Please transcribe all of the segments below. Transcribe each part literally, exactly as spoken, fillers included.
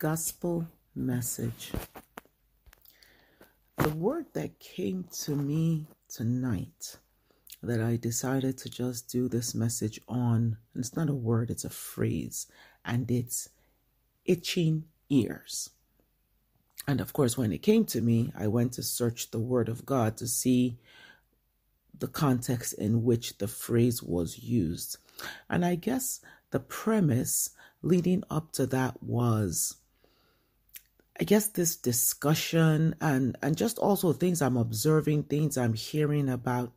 gospel message. The word that came to me tonight that I decided to just do this message on, and it's not a word, it's a phrase, and it's itching ears. And of course, when it came to me, I went to search the word of God to see the context in which the phrase was used. And I guess the premise leading up to that was, I guess, this discussion and, and just also things I'm observing, things I'm hearing about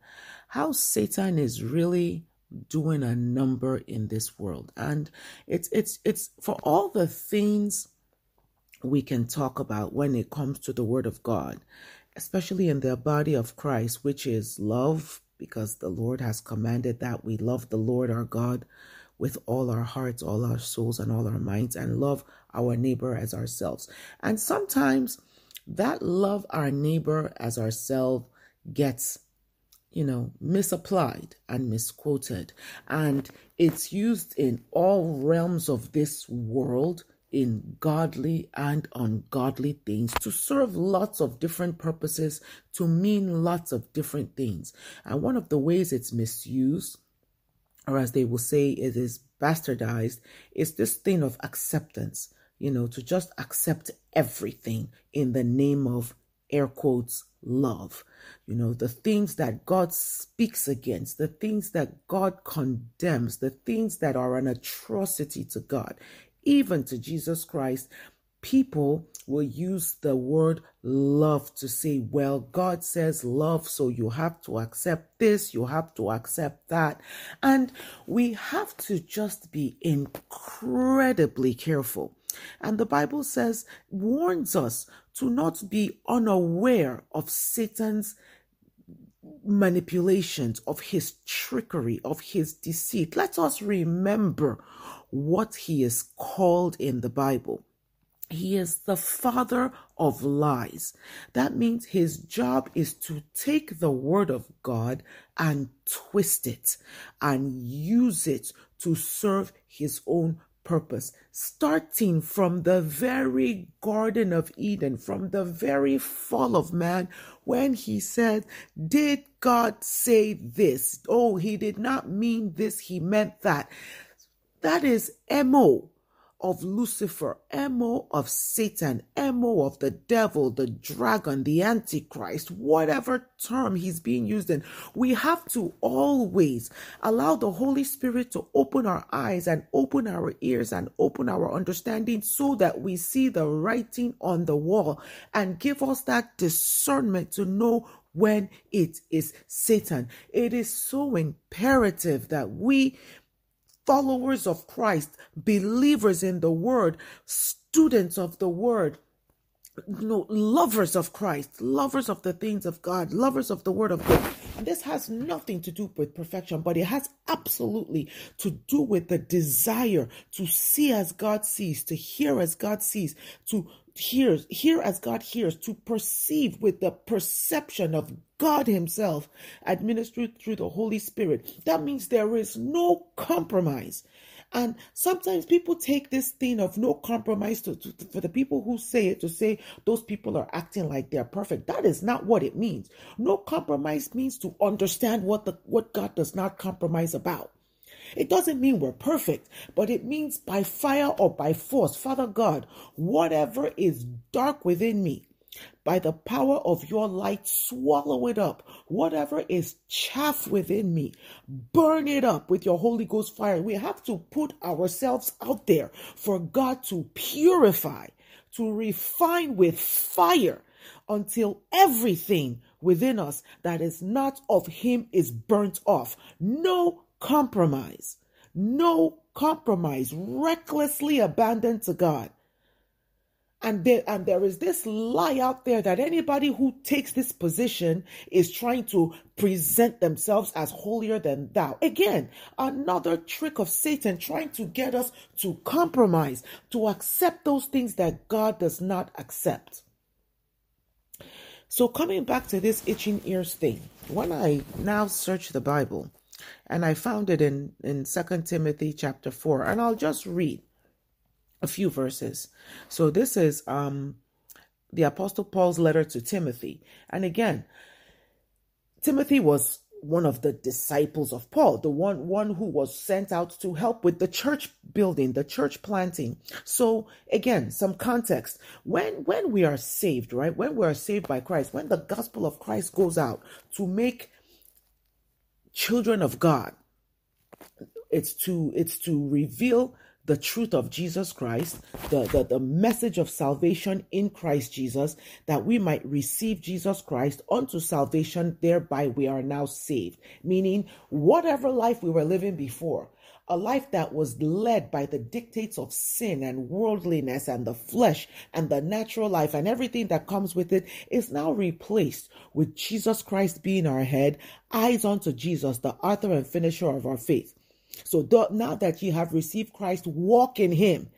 how Satan is really doing a number in this world. And it's, it's, it's for all the things we can talk about when it comes to the word of God, especially in the body of Christ, which is love, because the Lord has commanded that we love the Lord our God with all our hearts, all our souls, and all our minds, and love our neighbor as ourselves. And sometimes that love our neighbor as ourselves gets, you know, misapplied and misquoted. And it's used in all realms of this world in godly and ungodly things to serve lots of different purposes, to mean lots of different things. And one of the ways it's misused, or as they will say, it is bastardized, is this thing of acceptance, you know, to just accept everything in the name of air quotes love. You know, the things that God speaks against, the things that God condemns, the things that are an atrocity to God, even to Jesus Christ, people will use the word love to say, well, God says love, so you have to accept this, you have to accept that. And we have to just be incredibly careful. And the Bible says, warns us to not be unaware of Satan's manipulations, of his trickery, of his deceit. Let us remember what he is called in the Bible. He is the father of lies. That means his job is to take the word of God and twist it and use it to serve his own purpose, starting from the very Garden of Eden, from the very fall of man, when he said, did God say this? Oh, he did not mean this, he meant that. That is M O of Lucifer, M O of Satan, M O of the devil, the dragon, the antichrist, whatever term he's being used in. We have to always allow the Holy Spirit to open our eyes and open our ears and open our understanding so that we see the writing on the wall and give us that discernment to know when it is Satan. It is so imperative that we, followers of Christ, believers in the word, students of the word, you know, lovers of Christ, lovers of the things of God, lovers of the word of God. And this has nothing to do with perfection, but it has absolutely to do with the desire to see as God sees, to hear as God sees, to hear, hear as God hears, to perceive with the perception of God himself administered through the Holy Spirit. That means there is no compromise. And sometimes people take this thing of no compromise to, to, for the people who say it to say those people are acting like they're perfect. That is not what it means. No compromise means to understand what the what God does not compromise about. It doesn't mean we're perfect, but it means by fire or by force, Father God, whatever is dark within me, by the power of your light, swallow it up. Whatever is chaff within me, burn it up with your Holy Ghost fire. We have to put ourselves out there for God to purify, to refine with fire until everything within us that is not of him is burnt off. No compromise. No compromise. Recklessly abandoned to God. And there, and there is this lie out there that anybody who takes this position is trying to present themselves as holier than thou. Again, another trick of Satan trying to get us to compromise, to accept those things that God does not accept. So coming back to this itching ears thing, when I now search the Bible, and I found it in, in Second Timothy chapter four, and I'll just read. a few verses. So this is um, the Apostle Paul's letter to Timothy. And again, Timothy was one of the disciples of Paul, the one, one who was sent out to help with the church building, the church planting. So again, some context. When, when we are saved, right? When we are saved by Christ, when the gospel of Christ goes out to make children of God, it's to, it's to reveal the truth of Jesus Christ, the, the, the message of salvation in Christ Jesus, that we might receive Jesus Christ unto salvation, thereby we are now saved. Meaning, whatever life we were living before, a life that was led by the dictates of sin and worldliness and the flesh and the natural life and everything that comes with it, is now replaced with Jesus Christ being our head, eyes unto Jesus, the author and finisher of our faith. So th- now that ye have received Christ, walk in him,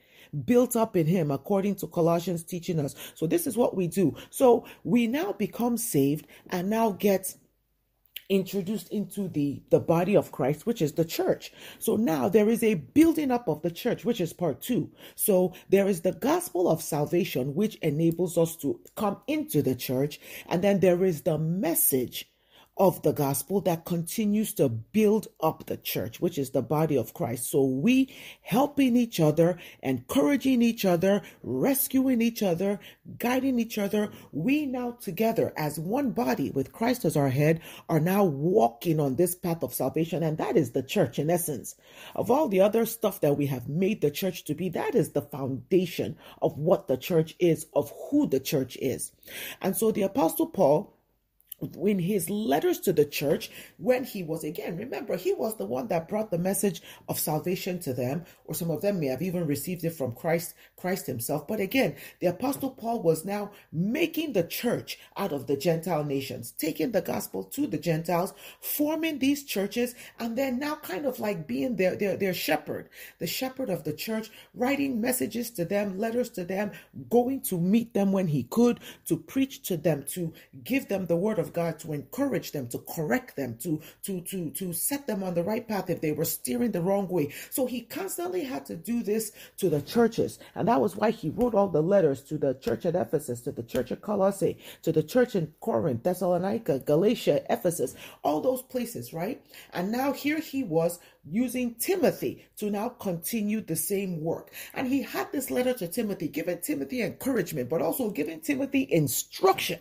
built up in him, according to Colossians teaching us. So this is what we do. So we now become saved and now get introduced into the, the body of Christ, which is the church. So now there is a building up of the church, which is part two. So there is the gospel of salvation, which enables us to come into the church. And then there is the message of the gospel that continues to build up the church, which is the body of Christ. So we helping each other, encouraging each other, rescuing each other, guiding each other. We now together as one body with Christ as our head are now walking on this path of salvation. And that is the church in essence. Of all the other stuff that we have made the church to be, that is the foundation of what the church is, of who the church is. And so the Apostle Paul, in his letters to the church, when he was, again, remember, he was the one that brought the message of salvation to them, or some of them may have even received it from Christ, Christ himself. But again, the Apostle Paul was now making the church out of the Gentile nations, taking the gospel to the Gentiles, forming these churches, and then now kind of like being their, their, their shepherd, the shepherd of the church, writing messages to them, letters to them, going to meet them when he could, to preach to them, to give them the word of God, to encourage them, to correct them, to, to, to, to set them on the right path if they were steering the wrong way. So he constantly had to do this to the churches. And that was why he wrote all the letters to the church at Ephesus, to the church at Colossae, to the church in Corinth, Thessalonica, Galatia, Ephesus, all those places, right? And now here he was using Timothy to now continue the same work. And he had this letter to Timothy, giving Timothy encouragement, but also giving Timothy instruction.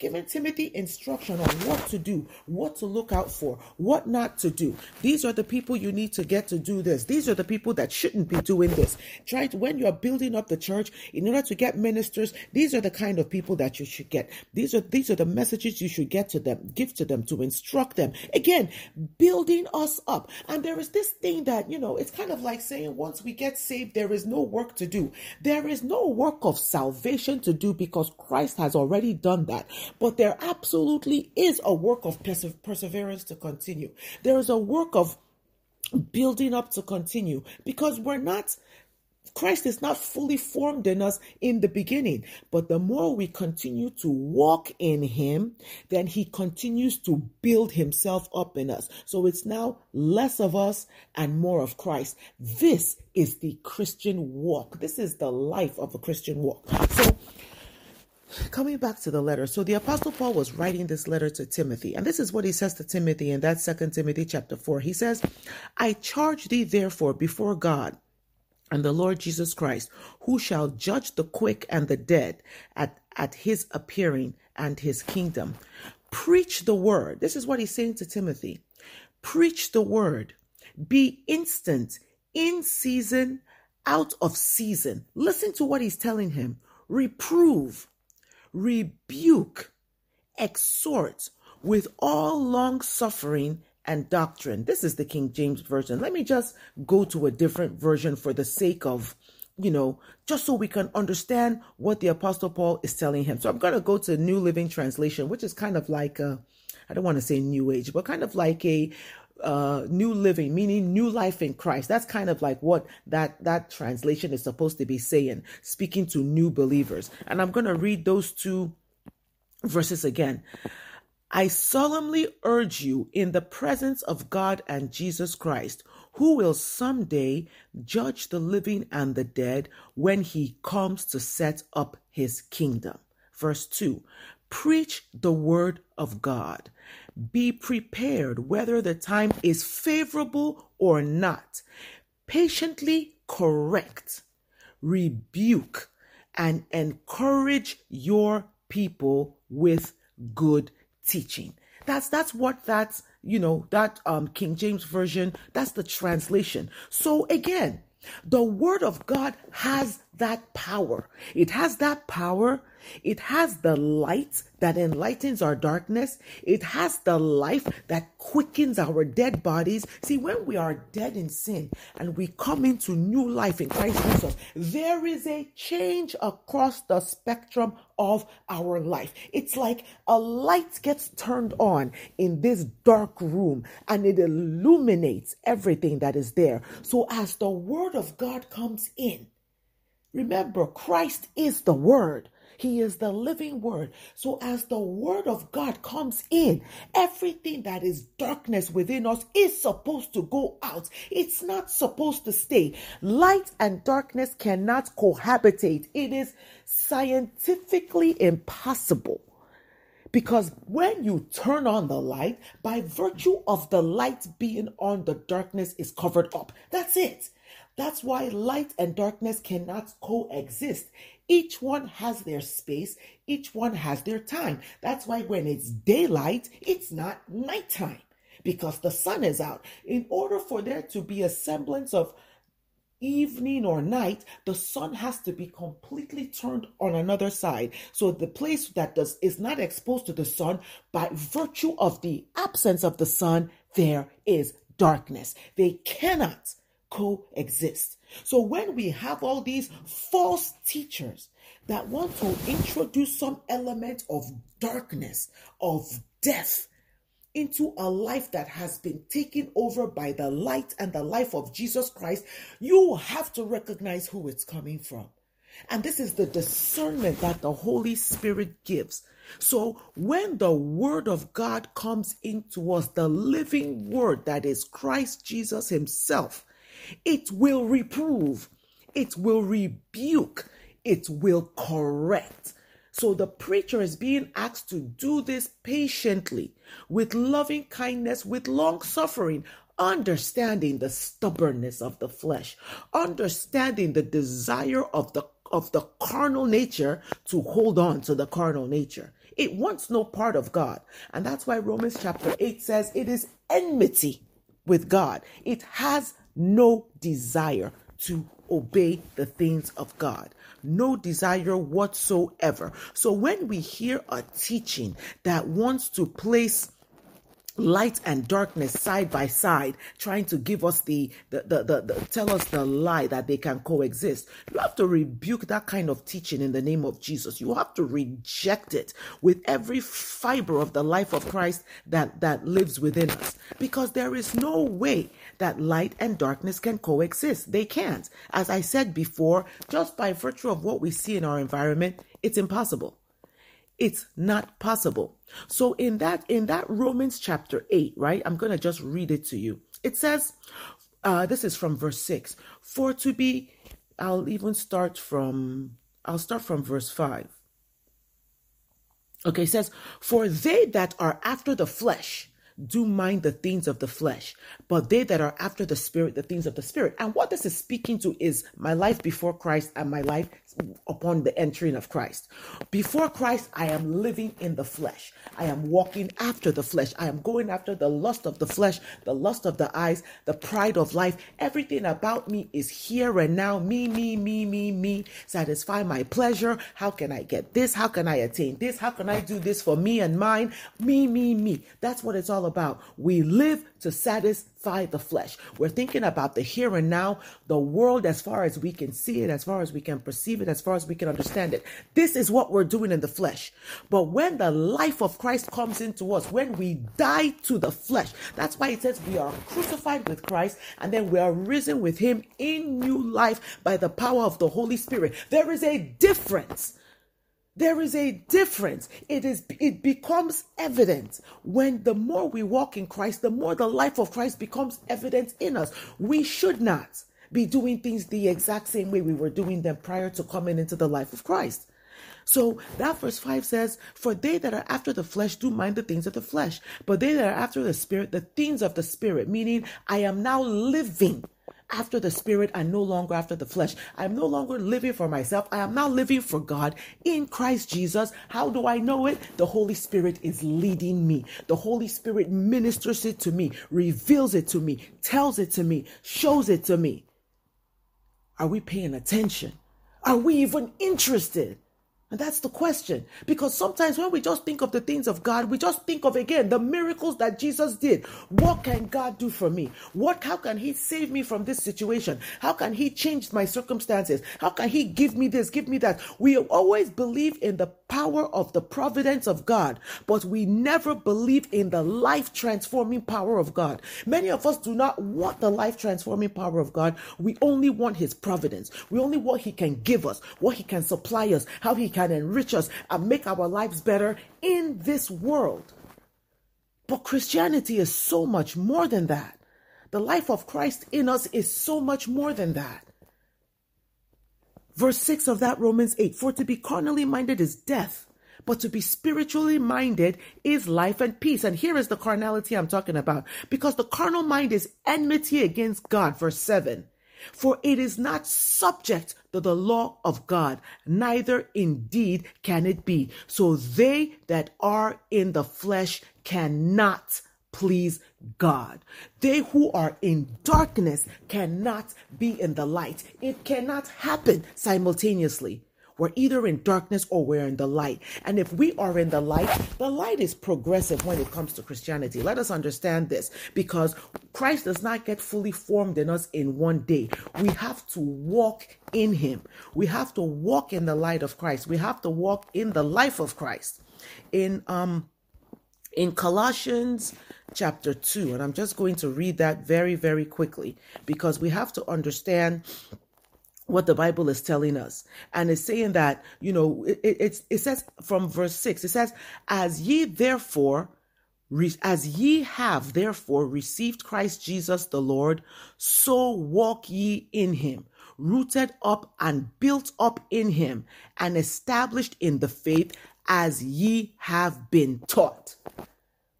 Giving Timothy instruction on what to do, what to look out for, what not to do. These are the people you need to get to do this. These are the people that shouldn't be doing this. Try to, when you're building up the church, in order to get ministers, these are the kind of people that you should get. These are, these are the messages you should get to them, give to them, to instruct them. Again, building us up. And there is this thing that, you know, it's kind of like saying once we get saved, there is no work to do. There is no work of salvation to do because Christ has already done that. But there absolutely is a work of perseverance to continue. There is a work of building up to continue because we're not, Christ is not fully formed in us in the beginning. But the more we continue to walk in him, then he continues to build himself up in us. So it's now less of us and more of Christ. This is the Christian walk. This is the life of a Christian walk. So, coming back to the letter. So the Apostle Paul was writing this letter to Timothy. And this is what he says to Timothy in that Second Timothy chapter four. He says, I charge thee therefore before God and the Lord Jesus Christ, who shall judge the quick and the dead at, at his appearing and his kingdom. Preach the word. This is what he's saying to Timothy. Preach the word. Be instant, in season, out of season. Listen to what he's telling him. Reprove. Rebuke, exhort with all long suffering and doctrine. This is the King James Version. Let me just go to a different version for the sake of, you know, just so we can understand what the Apostle Paul is telling him. So I'm going to go to New Living Translation, which is kind of like a, I don't want to say New Age, but kind of like a uh, New Living, meaning new life in Christ. That's kind of like what that, that translation is supposed to be saying, speaking to new believers. And I'm going to read those two verses again. I solemnly urge you in the presence of God and Jesus Christ, who will someday judge the living and the dead when he comes to set up his kingdom. Verse two, preach the word of God. Be prepared whether the time is favorable or not. Patiently correct, rebuke, and encourage your people with good teaching. That's that's what that's, you know, that um, King James Version, that's the translation. So again, the word of God has that power. It has that power. It has the light that enlightens our darkness. It has the life that quickens our dead bodies. See, when we are dead in sin and we come into new life in Christ Jesus, there is a change across the spectrum of our life. It's like a light gets turned on in this dark room and it illuminates everything that is there. So as the word of God comes in, remember, Christ is the word. He is the living word. So as the word of God comes in, everything that is darkness within us is supposed to go out. It's not supposed to stay. Light and darkness cannot cohabitate. It is scientifically impossible. Because when you turn on the light, by virtue of the light being on, the darkness is covered up. That's it. That's why light and darkness cannot coexist. Each one has their space. Each one has their time. That's why when it's daylight, it's not nighttime because the sun is out. In order for there to be a semblance of evening or night, the sun has to be completely turned on another side. So the place that does is not exposed to the sun, by virtue of the absence of the sun, there is darkness. They cannot coexist. So when we have all these false teachers that want to introduce some element of darkness, of death, into a life that has been taken over by the light and the life of Jesus Christ, you have to recognize who it's coming from. And this is the discernment that the Holy Spirit gives. So when the word of God comes into us, the living word that is Christ Jesus himself, it will reprove, it will rebuke, it will correct. So the preacher is being asked to do this patiently, with loving kindness, with long suffering, understanding the stubbornness of the flesh, understanding the desire of the of the carnal nature to hold on to the carnal nature. It wants no part of God. And that's why Romans chapter eight says it is enmity with God. It has no desire to obey the things of God. No desire whatsoever. So when we hear a teaching that wants to place light and darkness side by side, trying to give us the, the, the, the, the tell us the lie that they can coexist, you have to rebuke that kind of teaching in the name of Jesus. You have to reject it with every fiber of the life of Christ that, that lives within us. Because there is no way that light and darkness can coexist. They can't. As I said before, just by virtue of what we see in our environment, it's impossible. It's not possible. So in that in that Romans chapter eight, right, I'm going to just read it to you. It says, uh, this is from verse six, for to be, I'll even start from, I'll start from verse five. Okay, it says, for they that are after the flesh do mind the things of the flesh, but they that are after the Spirit, the things of the Spirit. And what this is speaking to is my life before Christ and my life upon the entering of Christ. Before Christ, I am living in the flesh. I am walking after the flesh. I am going after the lust of the flesh, the lust of the eyes, the pride of life. Everything about me is here and now. Me, me, me, me, me. Satisfy my pleasure. How can I get this? How can I attain this? How can I do this for me and mine? Me, me, me. That's what it's all about. We live to satisfy the flesh. We're thinking about the here and now, the world as far as we can see it, as far as we can perceive it, as far as we can understand it. This is what we're doing in the flesh. But when the life of Christ comes into us, when we die to the flesh, that's why it says we are crucified with Christ and then we are risen with him in new life by the power of the Holy Spirit. There is a difference. There is a difference. It is. It becomes evident when the more we walk in Christ, the more the life of Christ becomes evident in us. We should not be doing things the exact same way we were doing them prior to coming into the life of Christ. So that verse five says, "For they that are after the flesh do mind the things of the flesh, but they that are after the Spirit, the things of the Spirit," meaning I am now living after the Spirit and no longer after the flesh. I'm no longer living for myself. I am now living for God in Christ Jesus. How do I know it? The Holy Spirit is leading me. The Holy Spirit ministers it to me, reveals it to me, tells it to me, shows it to me. Are we paying attention? Are we even interested? And that's the question. Because sometimes when we just think of the things of God, we just think of, again, the miracles that Jesus did. What can God do for me? What? How can he save me from this situation? How can he change my circumstances? How can he give me this, give me that? We always believe in the power of the providence of God, but we never believe in the life-transforming power of God. Many of us do not want the life-transforming power of God. We only want his providence. We only want what he can give us, what he can supply us, how he can can enrich us and make our lives better in this world. But Christianity is so much more than that. The life of Christ in us is so much more than that. Verse six of that Romans eight, "For to be carnally minded is death, but to be spiritually minded is life and peace." And here is the carnality I'm talking about, because the carnal mind is enmity against God. Verse seven, "For it is not subject to the law of God, neither indeed can it be. So they that are in the flesh cannot please God." They who are in darkness cannot be in the light. It cannot happen simultaneously. We're either in darkness or we're in the light. And if we are in the light, the light is progressive when it comes to Christianity. Let us understand this, because Christ does not get fully formed in us in one day. We have to walk in him. We have to walk in the light of Christ. We have to walk in the life of Christ. In, um, in Colossians chapter two, and I'm just going to read that very, very quickly, because we have to understand what the Bible is telling us. And it's saying that, you know, it, it, it says from verse six, it says, "As ye therefore, re- as ye have therefore received Christ Jesus the Lord, so walk ye in him, rooted up and built up in him, and established in the faith as ye have been taught."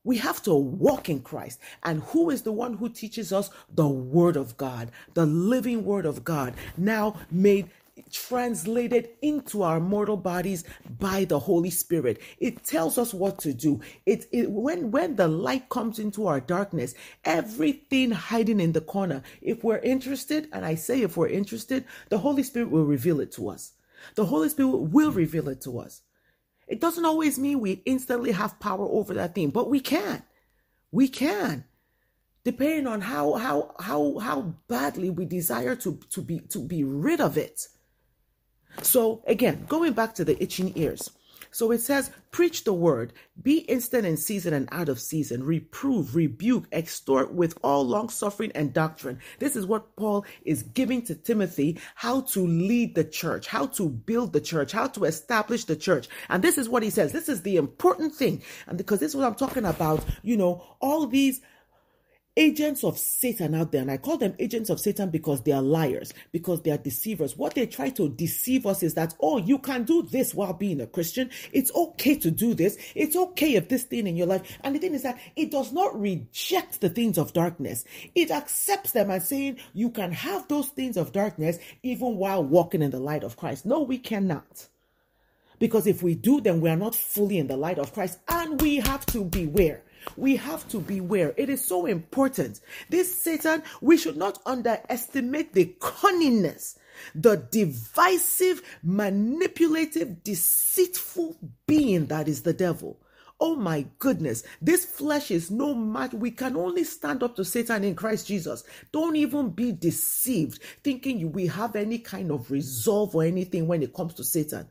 We have to walk in Christ. And who is the one who teaches us? The Word of God, the living Word of God, now made, translated into our mortal bodies by the Holy Spirit. It tells us what to do. It, it when when the light comes into our darkness, everything hiding in the corner, if we're interested, and I say if we're interested, the Holy Spirit will reveal it to us. The Holy Spirit will reveal it to us. It doesn't always mean we instantly have power over that thing, but we can. We can. Depending on how how how how badly we desire to, to be to be rid of it. So again, going back to the itching ears. So it says, "Preach the word, be instant in season and out of season, reprove, rebuke, exhort with all long suffering and doctrine." This is what Paul is giving to Timothy, how to lead the church, how to build the church, how to establish the church. And this is what he says. This is the important thing. And because this is what I'm talking about, you know, all these agents of Satan out there, and I call them agents of Satan because they are liars, because they are deceivers. What they try to deceive us is that, oh, you can do this while being a Christian. It's okay to do this. It's okay if this thing in your life. And the thing is that it does not reject the things of darkness. It accepts them and saying you can have those things of darkness even while walking in the light of Christ. No, we cannot. Because if we do, then we are not fully in the light of Christ, and we have to beware. We have to beware. It is so important. This Satan, we should not underestimate the cunningness, the divisive, manipulative, deceitful being that is the devil. Oh my goodness. This flesh is no match. We can only stand up to Satan in Christ Jesus. Don't even be deceived thinking we have any kind of resolve or anything when it comes to Satan.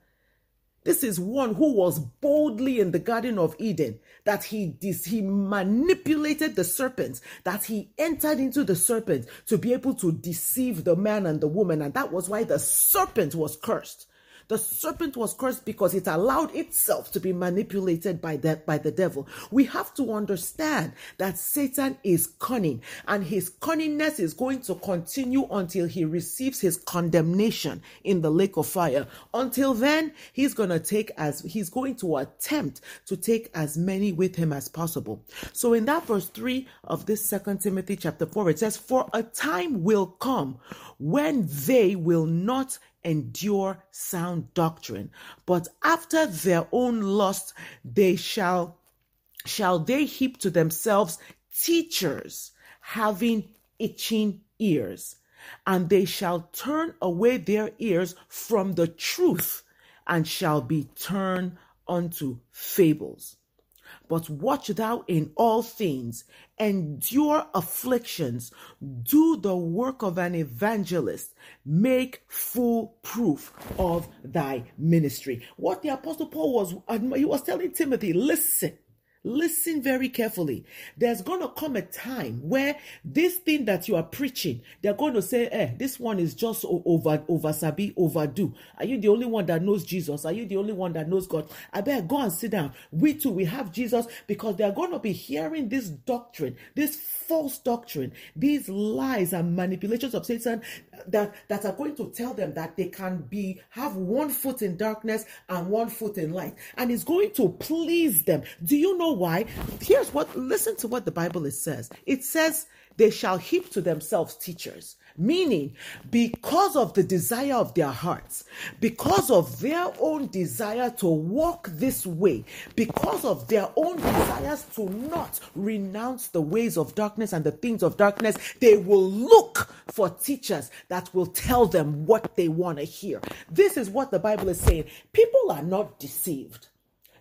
This is one who was boldly in the Garden of Eden, that he dis- he manipulated the serpent, that he entered into the serpent to be able to deceive the man and the woman. And that was why the serpent was cursed. The serpent was cursed because it allowed itself to be manipulated by the, by the devil. We have to understand that Satan is cunning, and his cunningness is going to continue until he receives his condemnation in the lake of fire. Until then, he's going to take as, he's going to attempt to take as many with him as possible. So in that verse three of this Second Timothy chapter four, it says, "For a time will come when they will not endure sound doctrine, but after their own lust they shall shall they heap to themselves teachers having itching ears, and they shall turn away their ears from the truth and shall be turned unto fables. But watch thou in all things, endure afflictions, do the work of an evangelist, make full proof of thy ministry." What the Apostle Paul was, he was telling Timothy, listen, listen very carefully. There's going to come a time where this thing that you are preaching, they're going to say, eh, this one is just over, over sabi, overdue. Are you the only one that knows Jesus? Are you the only one that knows God? I better go and sit down. We too, we have Jesus, because they're going to be hearing this doctrine, this false doctrine, these lies and manipulations of Satan that, that are going to tell them that they can be, have one foot in darkness and one foot in light. And it's going to please them. Do you know why? Here's what, listen to what the Bible it says. It says, "They shall heap to themselves teachers," meaning because of the desire of their hearts, because of their own desire to walk this way, because of their own desires to not renounce the ways of darkness and the things of darkness, they will look for teachers that will tell them what they want to hear. This is what the Bible is saying. People are not deceived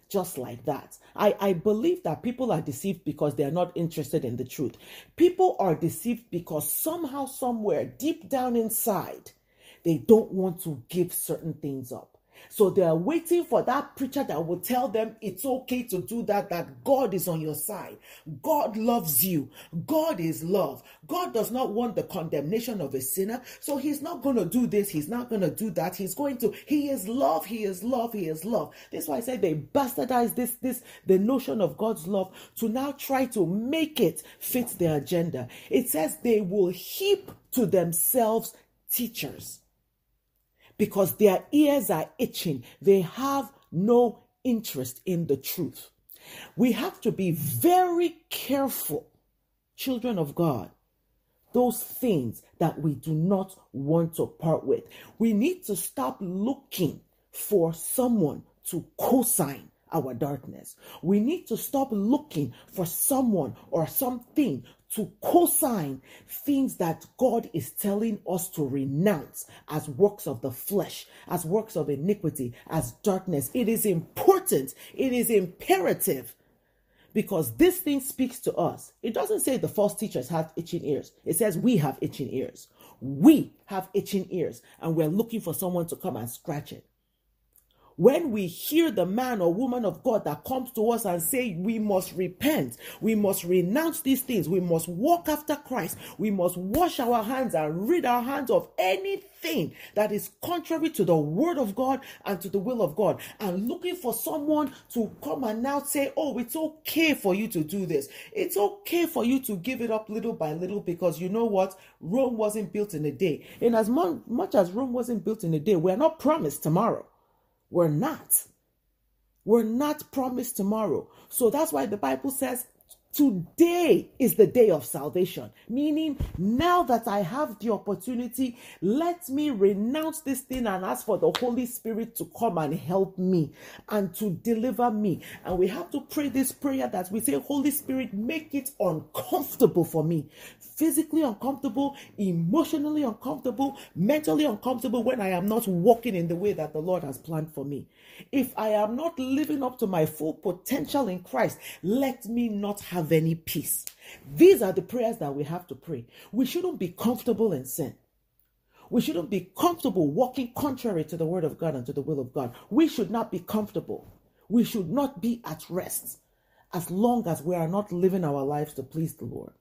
just like that. I, I believe that people are deceived because they are not interested in the truth. People are deceived because somehow, somewhere, deep down inside, they don't want to give certain things up. So they are waiting for that preacher that will tell them it's okay to do that, that God is on your side. God loves you. God is love. God does not want the condemnation of a sinner. So he's not going to do this. He's not going to do that. He's going to, he is love. He is love. He is love. That's why I said they bastardize this, this, the notion of God's love to now try to make it fit their agenda. It says they will heap to themselves teachers because their ears are itching. They have no interest in the truth. We have to be very careful, children of God, those things that we do not want to part with. We need to stop looking for someone to co-sign our darkness. We need to stop looking for someone or something to co-sign things that God is telling us to renounce as works of the flesh, as works of iniquity, as darkness. It is important. It is imperative, because this thing speaks to us. It doesn't say the false teachers have itching ears. It says we have itching ears. We have itching ears, and we're looking for someone to come and scratch it. When we hear the man or woman of God that comes to us and say, we must repent, we must renounce these things, we must walk after Christ, we must wash our hands and rid our hands of anything that is contrary to the word of God and to the will of God, and looking for someone to come and now say, oh, it's okay for you to do this. It's okay for you to give it up little by little, because you know what? Rome wasn't built in a day. And as much as Rome wasn't built in a day, we're not promised tomorrow. We're not. We're not promised tomorrow. So that's why the Bible says today is the day of salvation. Meaning, now that I have the opportunity, let me renounce this thing and ask for the Holy Spirit to come and help me and to deliver me. And we have to pray this prayer that we say, Holy Spirit, make it uncomfortable for me. Physically uncomfortable, emotionally uncomfortable, mentally uncomfortable when I am not walking in the way that the Lord has planned for me. If I am not living up to my full potential in Christ, let me not have any peace. These are the prayers that we have to pray. We shouldn't be comfortable in sin. We shouldn't be comfortable walking contrary to the word of God and to the will of God. We should not be comfortable. We should not be at rest as long as we are not living our lives to please the Lord.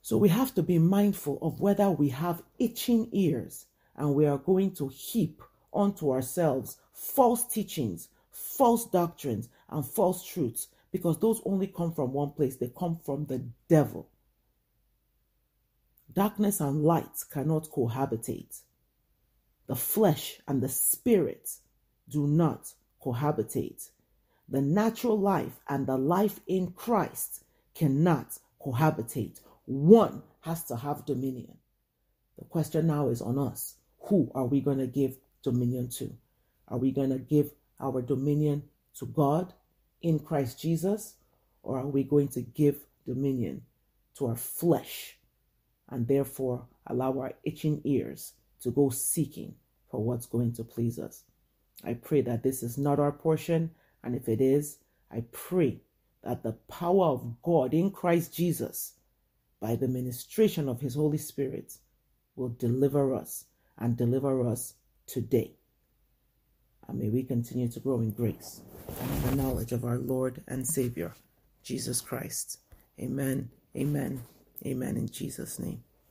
So we have to be mindful of whether we have itching ears and we are going to heap unto ourselves false teachings, false doctrines, and false truths, because those only come from one place. They come from the devil. Darkness and light cannot cohabitate. The flesh and the spirit do not cohabitate. The natural life and the life in Christ cannot cohabitate. One has to have dominion. The question now is on us. Who are we going to give dominion to? Are we going to give our dominion to God in Christ Jesus? Or are we going to give dominion to our flesh and therefore allow our itching ears to go seeking for what's going to please us? I pray that this is not our portion. And if it is, I pray that the power of God in Christ Jesus, by the ministration of his Holy Spirit, will deliver us and deliver us today. And may we continue to grow in grace and the knowledge of our Lord and Savior, Jesus Christ. Amen, amen, amen in Jesus' name.